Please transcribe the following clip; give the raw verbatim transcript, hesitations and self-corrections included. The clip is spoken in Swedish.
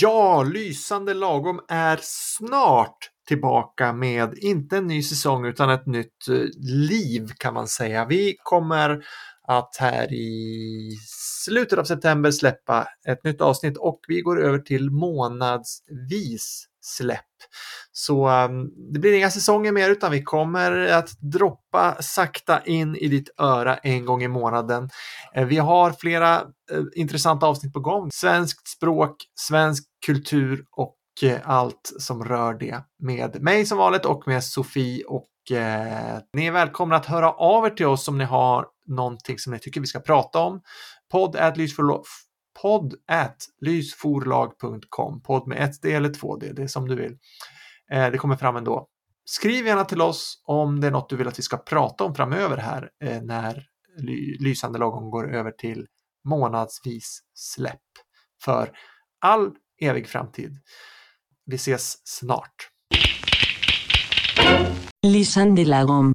Ja, Lysande lagom är snart tillbaka med inte en ny säsong utan ett nytt liv kan man säga. Vi kommer att här i slutet av september släppa ett nytt avsnitt och vi går över till månadsvis släpp. Så um, det blir inga säsonger mer utan vi kommer att droppa sakta in i ditt öra en gång i månaden. Eh, vi har flera eh, intressanta avsnitt på gång. Svenskt språk, svensk kultur och eh, allt som rör det med mig som vanligt och med Sofi och eh, ni är välkomna att höra av er till oss om ni har någonting som ni tycker vi ska prata om. podd at lysforlag punkt com podd at lysforlag punkt com Podd med ett D eller två D, det är som du vill. Eh, det kommer fram ändå. Skriv gärna till oss om det är något du vill att vi ska prata om framöver här eh, när ly- Lysande lagom går över till månadsvis släpp för all evig framtid. Vi ses snart. Lysande lagom.